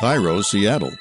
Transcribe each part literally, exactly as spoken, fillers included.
Cairo, Seattle.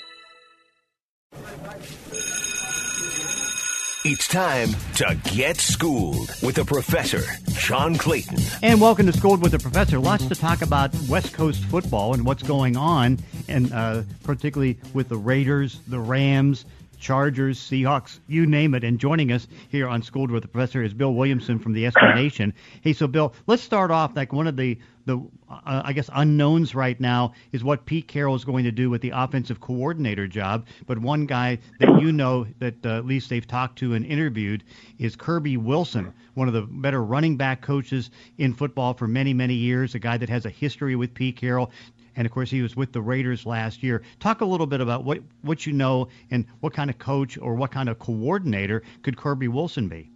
It's time to get schooled with a professor, John Clayton. And welcome to Schooled with a Professor. Lots to talk about West Coast football and what's going on, and uh, particularly with the Raiders, the Rams, Chargers, Seahawks, you name it. And joining us here on Schooled with a Professor is Bill Williamson from the S B Nation. Hey, so Bill, let's start off like one of the, the uh, I guess, unknowns right now is what Pete Carroll is going to do with the offensive coordinator job. But one guy that you know that uh, at least they've talked to and interviewed is Kirby Wilson, one of the better running back coaches in football for many, many years, a guy that has a history with Pete Carroll. And, of course, he was with the Raiders last year. Talk a little bit about what, what you know and what kind of coach or what kind of coordinator could Kirby Wilson be?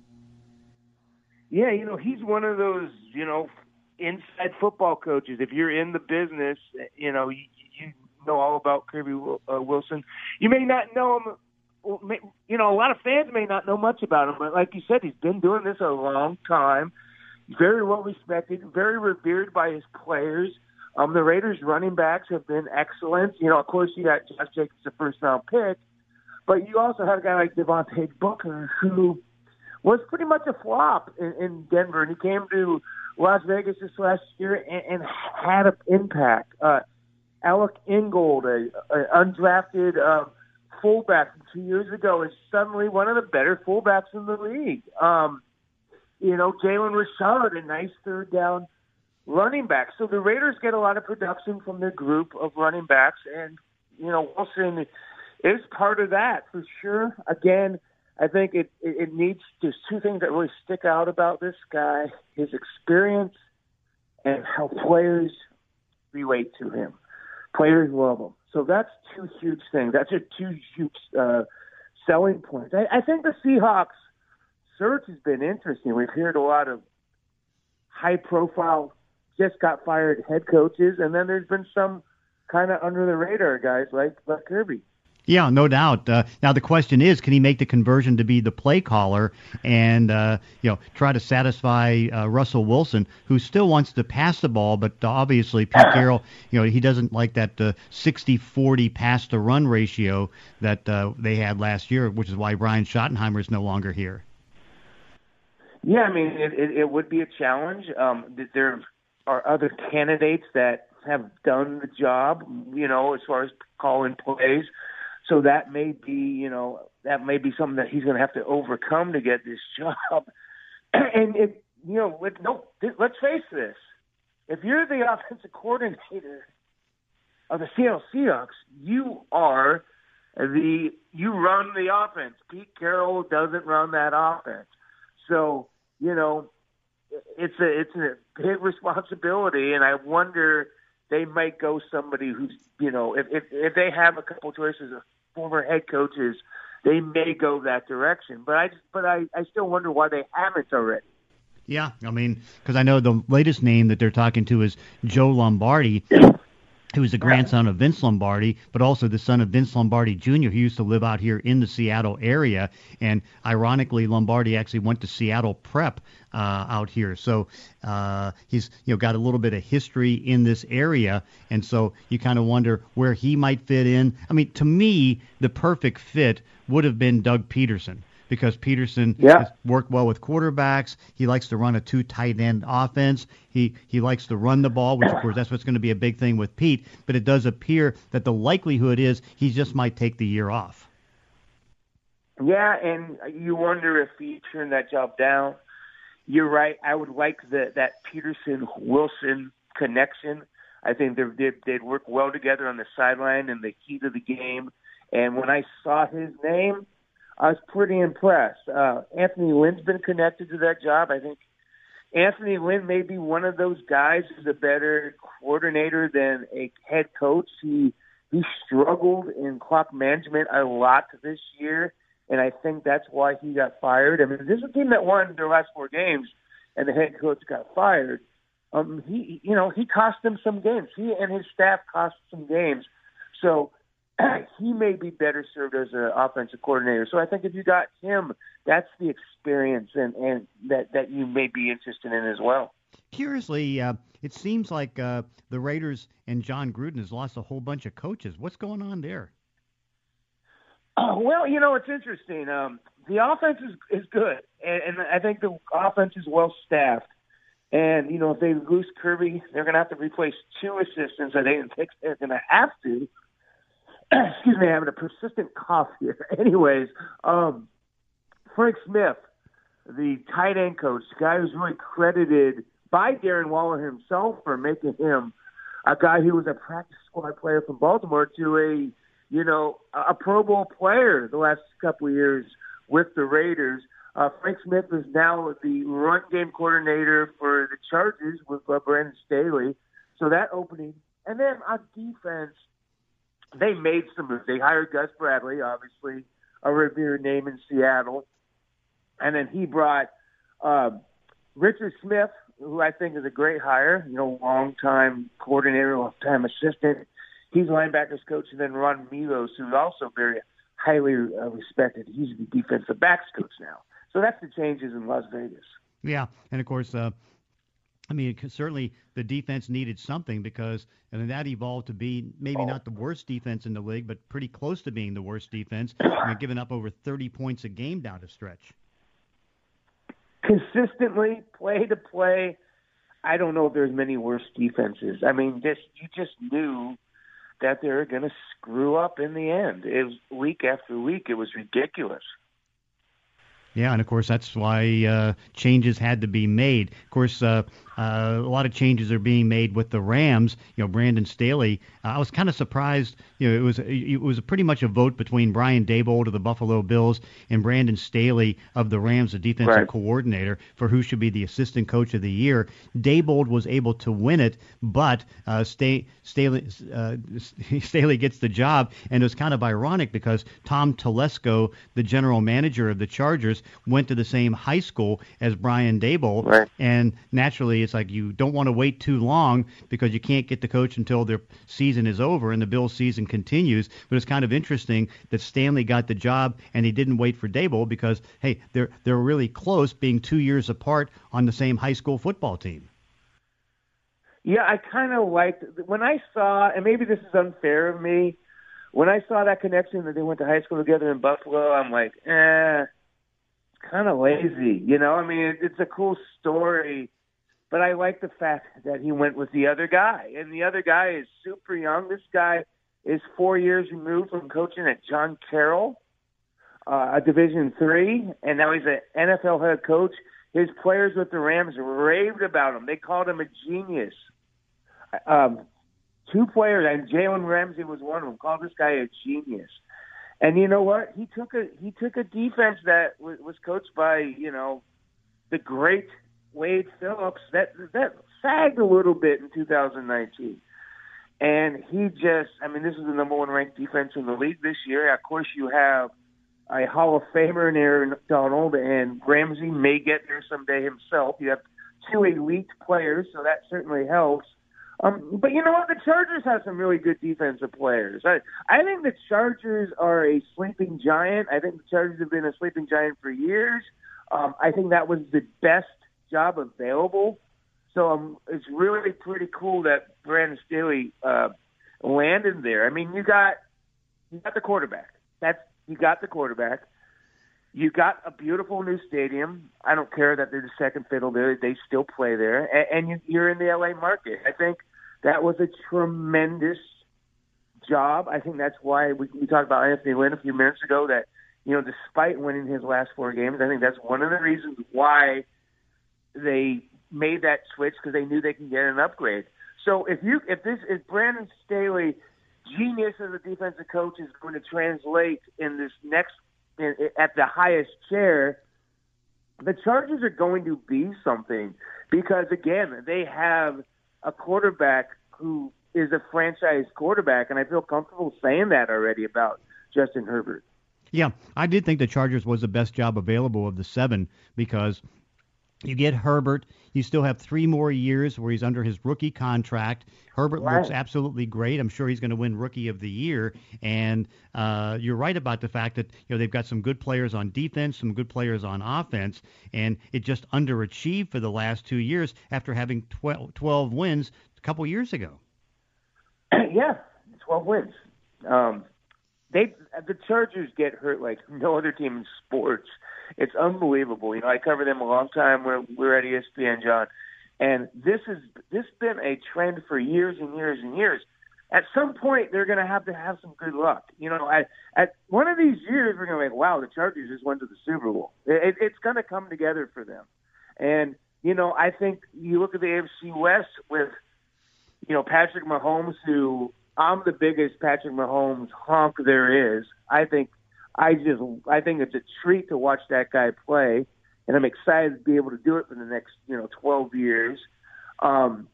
Yeah, you know, he's one of those, you know, inside football coaches. If you're in the business, you know, you, you know all about Kirby uh, Wilson. You may not know him. You know, a lot of fans may not know much about him. But like you said, he's been doing this a long time. Very well respected, very revered by his players. Um, the Raiders running backs have been excellent. You know, of course, you got Josh Jacobs, the first-round pick, but you also had a guy like Devontae Booker, who was pretty much a flop in, in Denver, and he came to Las Vegas this last year and, and had an impact. Uh, Alec Ingold, an undrafted uh, fullback from two years ago, is suddenly one of the better fullbacks in the league. Um, you know, Jalen Rashad, a nice third-down running backs. So the Raiders get a lot of production from their group of running backs, and, you know, Wilson is part of that for sure. Again, I think it, it needs, there's two things that really stick out about this guy, his experience and how players relate to him. Players love him. So that's two huge things. That's a two huge uh, selling points. I, I think the Seahawks search has been interesting. We've heard a lot of high-profile just got fired head coaches, and then there's been some kind of under-the-radar guys like, like Kirby. Yeah, no doubt. Uh, now, the question is, can he make the conversion to be the play caller and uh, you know, try to satisfy uh, Russell Wilson, who still wants to pass the ball, but obviously Pete Carroll, you know, he doesn't like that uh, sixty forty pass-to-run ratio that uh, they had last year, which is why Brian Schottenheimer is no longer here. Yeah, I mean, it, it, it would be a challenge. Um, there are other candidates that have done the job, you know, as far as calling plays. So that may be, you know, that may be something that he's going to have to overcome to get this job. And, it, you know, with no, let's face this. If you're the offensive coordinator of the Seattle Seahawks, you are the, you run the offense. Pete Carroll doesn't run that offense. So, you know, it's a it's a big responsibility, and I wonder they might go somebody who's, you know, if, if, if they have a couple choices of former head coaches, they may go that direction. But I but I, I still wonder why they haven't already. Yeah, I mean, because I know the latest name that they're talking to is Joe Lombardi, who is the grandson of Vince Lombardi, but also the son of Vince Lombardi Junior, who used to live out here in the Seattle area. And ironically, Lombardi actually went to Seattle Prep uh, out here. So uh, he's, you know, got a little bit of history in this area. And so you kind of wonder where he might fit in. I mean, to me, the perfect fit would have been Doug Peterson, because Peterson yeah. has worked well with quarterbacks. He likes to run a two tight end offense. He he likes to run the ball, which, of course, that's what's going to be a big thing with Pete. But it does appear that the likelihood is he just might take the year off. Yeah, and you wonder if he turned that job down. You're right. I would like the, that Peterson-Wilson connection. I think they'd, they'd work well together on the sideline in the heat of the game. And when I saw his name, I was pretty impressed. Uh, Anthony Lynn's been connected to that job. I think Anthony Lynn may be one of those guys who's a better coordinator than a head coach. He he struggled in clock management a lot this year, and I think that's why he got fired. I mean, this is a team that won their last four games, and the head coach got fired. Um, he you know he cost them some games. He and his staff cost some games. So he may be better served as an offensive coordinator. So I think if you got him, that's the experience and, and that, that you may be interested in as well. Curiously, uh, It seems like uh, the Raiders and John Gruden has lost a whole bunch of coaches. What's going on there? Uh, well, you know, it's interesting. Um, the offense is, is good, and, and I think the offense is well-staffed. And, you know, if they lose Kirby, they're going to have to replace two assistants. I think they're going to have to. Excuse me, having a persistent cough here. Anyways, um, Frank Smith, the tight end coach, the guy who's really credited by Darren Waller himself for making him a guy who was a practice squad player from Baltimore to a, you know, a Pro Bowl player the last couple of years with the Raiders. Uh, Frank Smith is now the run game coordinator for the Chargers with uh, Brandon Staley. So that opening. And then on defense, they made some moves. They hired Gus Bradley, obviously, a revered name in Seattle. And then he brought uh, Richard Smith, who I think is a great hire, you know, longtime coordinator, longtime assistant. He's linebackers coach. And then Ron Milos, who's also very highly uh, respected. He's the defensive backs coach now. So that's the changes in Las Vegas. Yeah, and of course, uh, I mean, certainly the defense needed something because, and that evolved to be maybe oh. not the worst defense in the league, but pretty close to being the worst defense, and giving up over thirty points a game down the stretch. Consistently, play to play, I don't know if there's many worse defenses. I mean, this you just knew that they were going to screw up in the end. It was week after week. It was ridiculous. Yeah, and of course, that's why uh, changes had to be made. Of course, uh, uh, a lot of changes are being made with the Rams. You know, Brandon Staley, uh, I was kind of surprised. You know, it was it was pretty much a vote between Brian Daboll of the Buffalo Bills and Brandon Staley of the Rams, the defensive right. coordinator, for who should be the assistant coach of the year. Daboll was able to win it, but uh, St- Staley, uh, Staley gets the job, and it was kind of ironic because Tom Telesco, the general manager of the Chargers, went to the same high school as Brian Daboll, right. and naturally it's like you don't want to wait too long because you can't get the coach until their season is over and the Bills' season continues. But it's kind of interesting that Stanley got the job and he didn't wait for Daboll because, hey, they're they're really close, being two years apart on the same high school football team. Yeah, I kind of liked when I saw, and maybe this is unfair of me, when I saw that connection that they went to high school together in Buffalo, I'm like, eh. kind of lazy, you know? I mean, it, it's a cool story, but I like the fact that he went with the other guy, and the other guy is super young. This guy is four years removed from coaching at John Carroll, uh, a Division three, and now he's an N F L head coach. His players with the Rams raved about him. They called him a genius. Um, two players, and Jalen Ramsey was one of them, called this guy a genius. And you know what? He took a he took a defense that w- was coached by, you know, the great Wade Phillips that that sagged a little bit in two thousand nineteen. And he just, I mean, this is the number one ranked defense in the league this year. Of course, you have a Hall of Famer in Aaron Donald, and Ramsey may get there someday himself. You have two elite players, so that certainly helps. Um, but you know what? The Chargers have some really good defensive players. I, I think the Chargers are a sleeping giant. I think the Chargers have been a sleeping giant for years. Um, I think that was the best job available. So um, it's really pretty cool that Brandon Staley uh, landed there. I mean, you got you got the quarterback. That's you got the quarterback. You got a beautiful new stadium. I don't care that they're the second fiddle there; they still play there, and, and you, you're in the L A market. I think that was a tremendous job. I think that's why we, we talked about Anthony Lynn a few minutes ago that, you know, despite winning his last four games, I think that's one of the reasons why they made that switch, because they knew they can get an upgrade. So if you, if this is Brandon Staley, genius as a defensive coach, is going to translate in this next, in, at the highest chair, the Chargers are going to be something because, again, they have a quarterback who is a franchise quarterback, and I feel comfortable saying that already about Justin Herbert. Yeah, I did think the Chargers was the best job available of the seven because You get Herbert. You still have three more years where he's under his rookie contract. Herbert right. looks absolutely great. I'm sure he's going to win Rookie of the Year. And uh, you're right about the fact that you know they've got some good players on defense, some good players on offense, and it just underachieved for the last two years after having twelve, twelve wins a couple years ago. Yeah, twelve wins. Um, they the Chargers get hurt like no other team in sports. It's unbelievable. You know, I covered them a long time. We're we're at E S P N, John, and this is this been a trend for years and years and years. At some point, they're going to have to have some good luck. You know, at, at one of these years, we're going to be like, wow, the Chargers just went to the Super Bowl. It, it's going to come together for them. And you know, I think you look at the A F C West with you know Patrick Mahomes, who I'm the biggest Patrick Mahomes honk there is. I think. I just, I think it's a treat to watch that guy play, and I'm excited to be able to do it for the next, you know, twelve years. Um,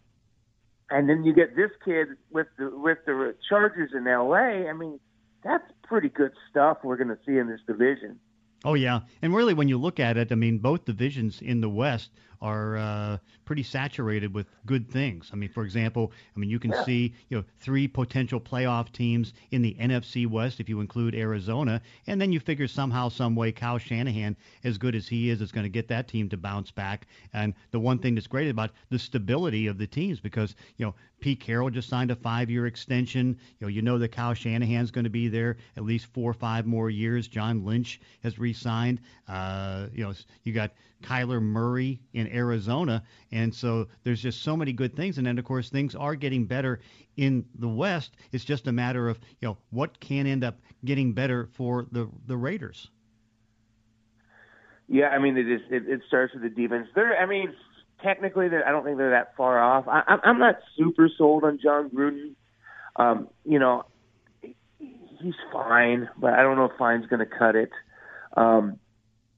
and then you get this kid with the with the Chargers in L A. I mean, that's pretty good stuff we're going to see in this division. Oh yeah, and really when you look at it, I mean, both divisions in the West are uh, pretty saturated with good things. I mean, for example, I mean you can yeah. see you know three potential playoff teams in the N F C West if you include Arizona, and then you figure somehow, some way, Kyle Shanahan, as good as he is, is going to get that team to bounce back. And the one thing that's great about the stability of the teams, because you know Pete Carroll just signed a five-year extension. You know you know that Kyle Shanahan's going to be there at least four or five more years. John Lynch has re-signed. Uh, you know you got Kyler Murray in Arizona, and so there's just so many good things. And then of course things are getting better in the West. It's just a matter of you know what can end up getting better for the the Raiders. Yeah, I mean it is. It, it starts with the defense. They're, I mean, technically, I don't think they're that far off. I, I'm not super sold on John Gruden. Um, you know, he's fine, but I don't know if fine's going to cut it. Um,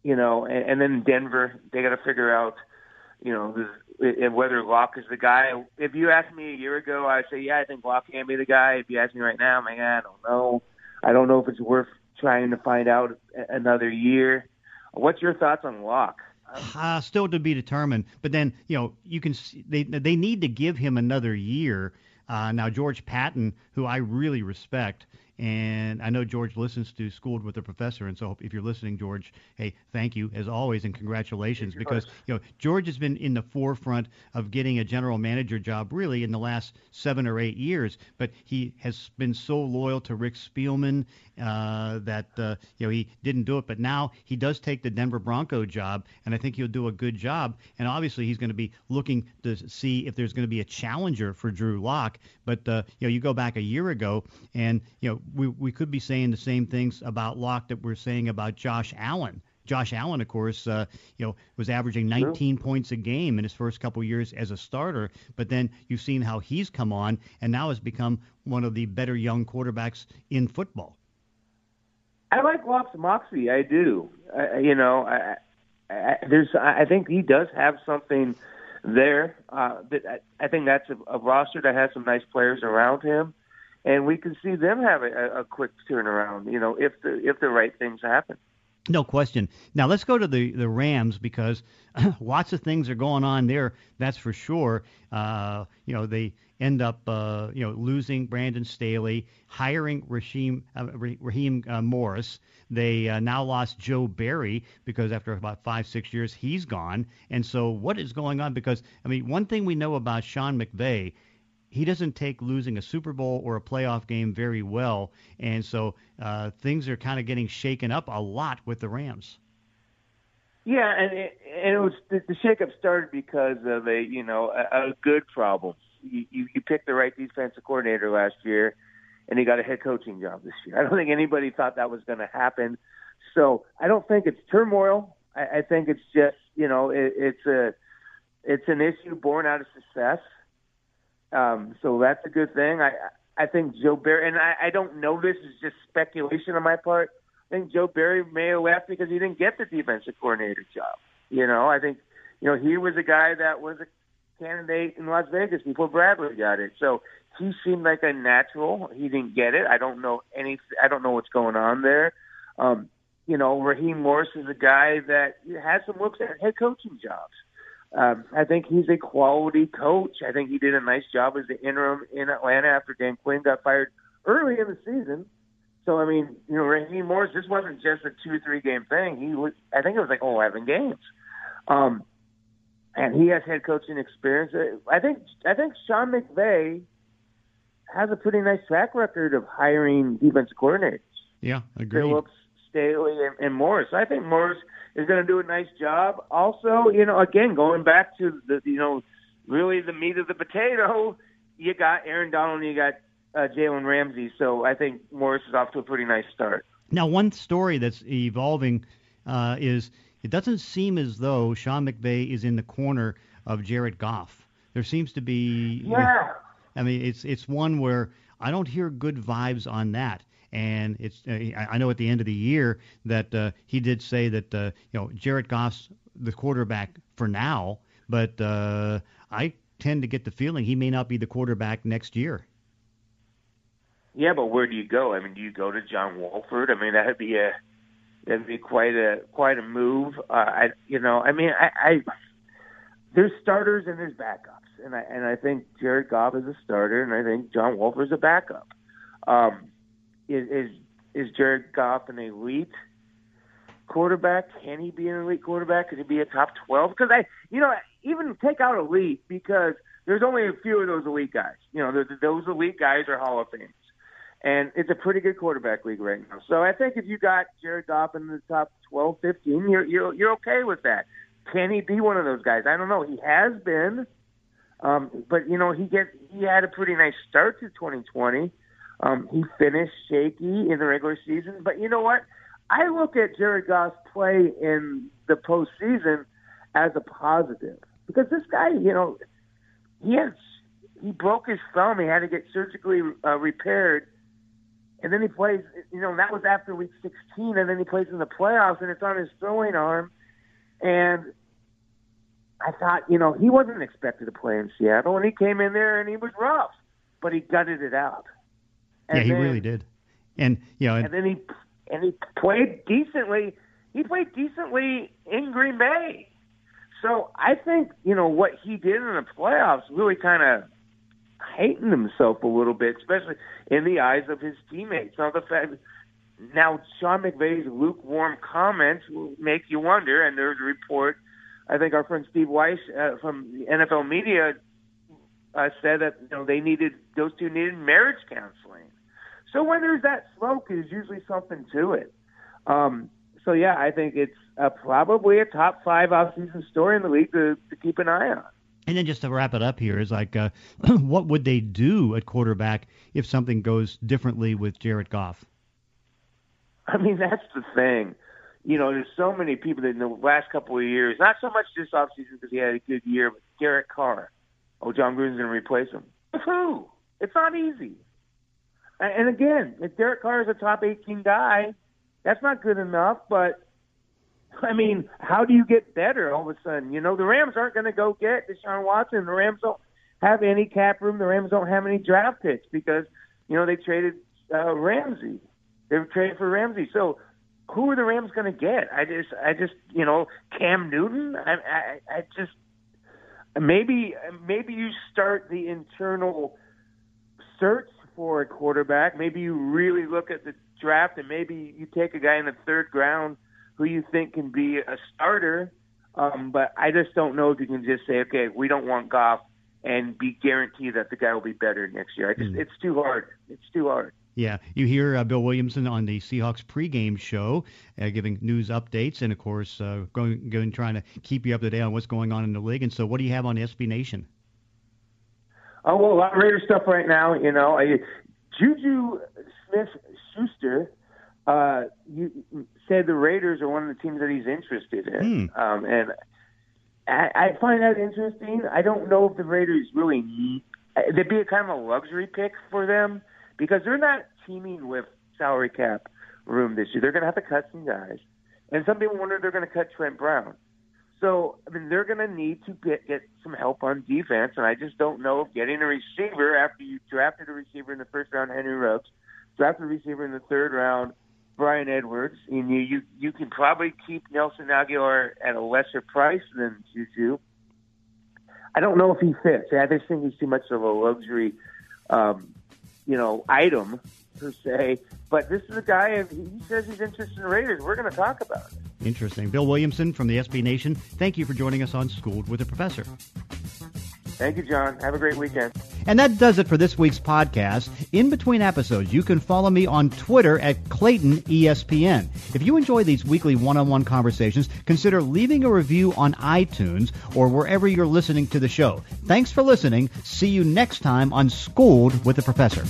you know, and, and then Denver, they got to figure out. You know, and whether Locke is the guy. If you asked me a year ago, I'd say, yeah, I think Locke can be the guy. If you ask me right now, I'm like, I don't know. I don't know if it's worth trying to find out another year. What's your thoughts on Locke? Uh, still to be determined. But then, you know, you can see they they need to give him another year. Uh, now, George Patton, who I really respect, and I know George listens to Schooled with a Professor, and so if you're listening, George, hey, thank you, as always, and congratulations, because you know George has been in the forefront of getting a general manager job really in the last seven or eight years, but he has been so loyal to Rick Spielman uh, that uh, you know he didn't do it, but now he does take the Denver Bronco job, and I think he'll do a good job, and obviously he's going to be looking to see if there's going to be a challenger for Drew Locke, but uh, you know, you go back a year ago, and you know, We we could be saying the same things about Locke that we're saying about Josh Allen. Josh Allen, of course, uh, you know, was averaging nineteen True. points a game in his first couple years as a starter. But then you've seen how he's come on and now has become one of the better young quarterbacks in football. I like Locke's moxie. I do. Uh, you know, I, I, there's. I think he does have something there. Uh, that I, I think that's a, a roster that has some nice players around him. And we can see them have a, a quick turnaround, you know, if the if the right things happen. No question. Now let's go to the, the Rams, because lots of things are going on there. That's for sure. Uh, you know, they end up uh, you know losing Brandon Staley, hiring Raheem uh, Raheem uh, Morris. They uh, now lost Joe Barry, because after about five six years he's gone. And so what is going on? Because I mean, one thing we know about Sean McVay. He doesn't take losing a Super Bowl or a playoff game very well, and so uh, things are kind of getting shaken up a lot with the Rams. Yeah, and it, and it was the, the shakeup started because of a you know a, a good problem. You, you you picked the right defensive coordinator last year, and he got a head coaching job this year. I don't think anybody thought that was going to happen. So I don't think it's turmoil. I, I think it's just you know it, it's a it's an issue born out of success. Um, so that's a good thing. I I think Joe Barry, and I, I don't know, this is just speculation on my part. I think Joe Barry may have left because he didn't get the defensive coordinator job. You know, I think, you know, he was a guy that was a candidate in Las Vegas before Bradley got it. So he seemed like a natural. He didn't get it. I don't know any. I don't know what's going on there. Um, you know, Raheem Morris is a guy that has some looks at head coaching jobs. Um, I think he's a quality coach. I think he did a nice job as the interim in Atlanta after Dan Quinn got fired early in the season. So, I mean, you know, Raheem Morris, this wasn't just a two or three-game thing. He was, I think it was like eleven games. Um, and he has head coaching experience. I think I think Sean McVay has a pretty nice track record of hiring defensive coordinators. Yeah, agreed. Phillips, Staley, and, and Morris. I think Morris is going to do a nice job. Also, you know, again, going back to the, you know, really the meat of the potato, you got Aaron Donald and you got uh, Jalen Ramsey. So I think Morris is off to a pretty nice start. Now, one story that's evolving uh, is it doesn't seem as though Sean McVay is in the corner of Jared Goff. There seems to be, yeah. I mean, it's it's one where I don't hear good vibes on that. And it's I know at the end of the year that uh, he did say that, uh, you know, Jared Goff's the quarterback for now, but uh, I tend to get the feeling he may not be the quarterback next year. Yeah, but where do you go? I mean, do you go to John Wolford? I mean, that would be a that'd be quite a quite a move. Uh, I you know, I mean, I, I there's starters and there's backups, and I and I think Jared Goff is a starter, and I think John Wolford's a backup. Um, Is, is is Jared Goff an elite quarterback? Can he be an elite quarterback? Could he be a top twelve? Because I, you know, even take out elite, because there's only a few of those elite guys. You know, those elite guys are Hall of Famers, and it's a pretty good quarterback league right now. So I think if you got Jared Goff in the top twelve, fifteen, you're you're you're okay with that. Can he be one of those guys? I don't know. He has been, um, but you know, he get he had a pretty nice start to twenty twenty. Um, he finished shaky in the regular season. But you know what? I look at Jared Goff's play in the postseason as a positive. Because this guy, you know, he has, he broke his thumb. He had to get surgically uh, repaired. And then he plays, you know, and that was after week sixteen. And then he plays in the playoffs, and it's on his throwing arm. And I thought, you know, he wasn't expected to play in Seattle. And he came in there, and he was rough. But he gutted it out. And yeah, he then, really did, and you know, and, and then he and he played decently. He played decently in Green Bay, so I think you know what he did in the playoffs really kind of heightened himself a little bit, especially in the eyes of his teammates. Now the fact, now Sean McVay's lukewarm comments will make you wonder. And there's a report, I think our friend Steve Weiss uh, from the N F L media uh, said that you know they needed those two needed marriage counseling. So when there's that smoke, there's usually something to it. Um, so, yeah, I think it's uh, probably a top five offseason story in the league to, to keep an eye on. And then just to wrap it up here is like, uh, what would they do at quarterback if something goes differently with Jared Goff? I mean, that's the thing. You know, there's so many people that in the last couple of years, not so much this offseason because he had a good year, but Derek Carr. Oh, John Gruden's going to replace him. With who? It's not easy. And again, if Derek Carr is a top eighteen guy, that's not good enough. But, I mean, how do you get better all of a sudden? You know, the Rams aren't going to go get Deshaun Watson. The Rams don't have any cap room. The Rams don't have any draft picks because, you know, they traded uh, Ramsey. They were traded for Ramsey. So who are the Rams going to get? I just, I just, you know, Cam Newton? I, I, I just maybe, maybe you start the internal search for a quarterback. Maybe you really look at the draft and maybe you take a guy in the third round who you think can be a starter. Um, but I just don't know if you can just say, okay, we don't want Goff and be guaranteed that the guy will be better next year. I just, mm. It's too hard. It's too hard. Yeah, you hear uh, Bill Williamson on the Seahawks pregame show uh, giving news updates and, of course, uh, going, going trying to keep you up to date on what's going on in the league. And so what do you have on S B Nation? Oh, well, a lot of Raider stuff right now, you know. I, Juju Smith-Schuster uh, you, said the Raiders are one of the teams that he's interested in. Mm. Um, and I, I find that interesting. I don't know if the Raiders really need – they'd be a kind of a luxury pick for them because they're not teaming with salary cap room this year. They're going to have to cut some guys. And some people wonder if they're going to cut Trent Brown. So, I mean, they're going to need to get, get some help on defense, and I just don't know if getting a receiver after you drafted a receiver in the first round, Henry Ruggs, drafted a receiver in the third round, Bryan Edwards, and you, you, you can probably keep Nelson Aguilar at a lesser price than Juju. I don't know if he fits. I just think he's too much of a luxury, um, you know, item per se. But this is a guy, if he says he's interested in the Raiders, we're going to talk about it. Interesting. Bill Williamson from the S B Nation, thank you for joining us on Schooled with a Professor. Thank you, John. Have a great weekend. And that does it for this week's podcast. In between episodes, you can follow me on Twitter at Clayton E S P N. If you enjoy these weekly one-on-one conversations, consider leaving a review on iTunes or wherever you're listening to the show. Thanks for listening. See you next time on Schooled with a Professor.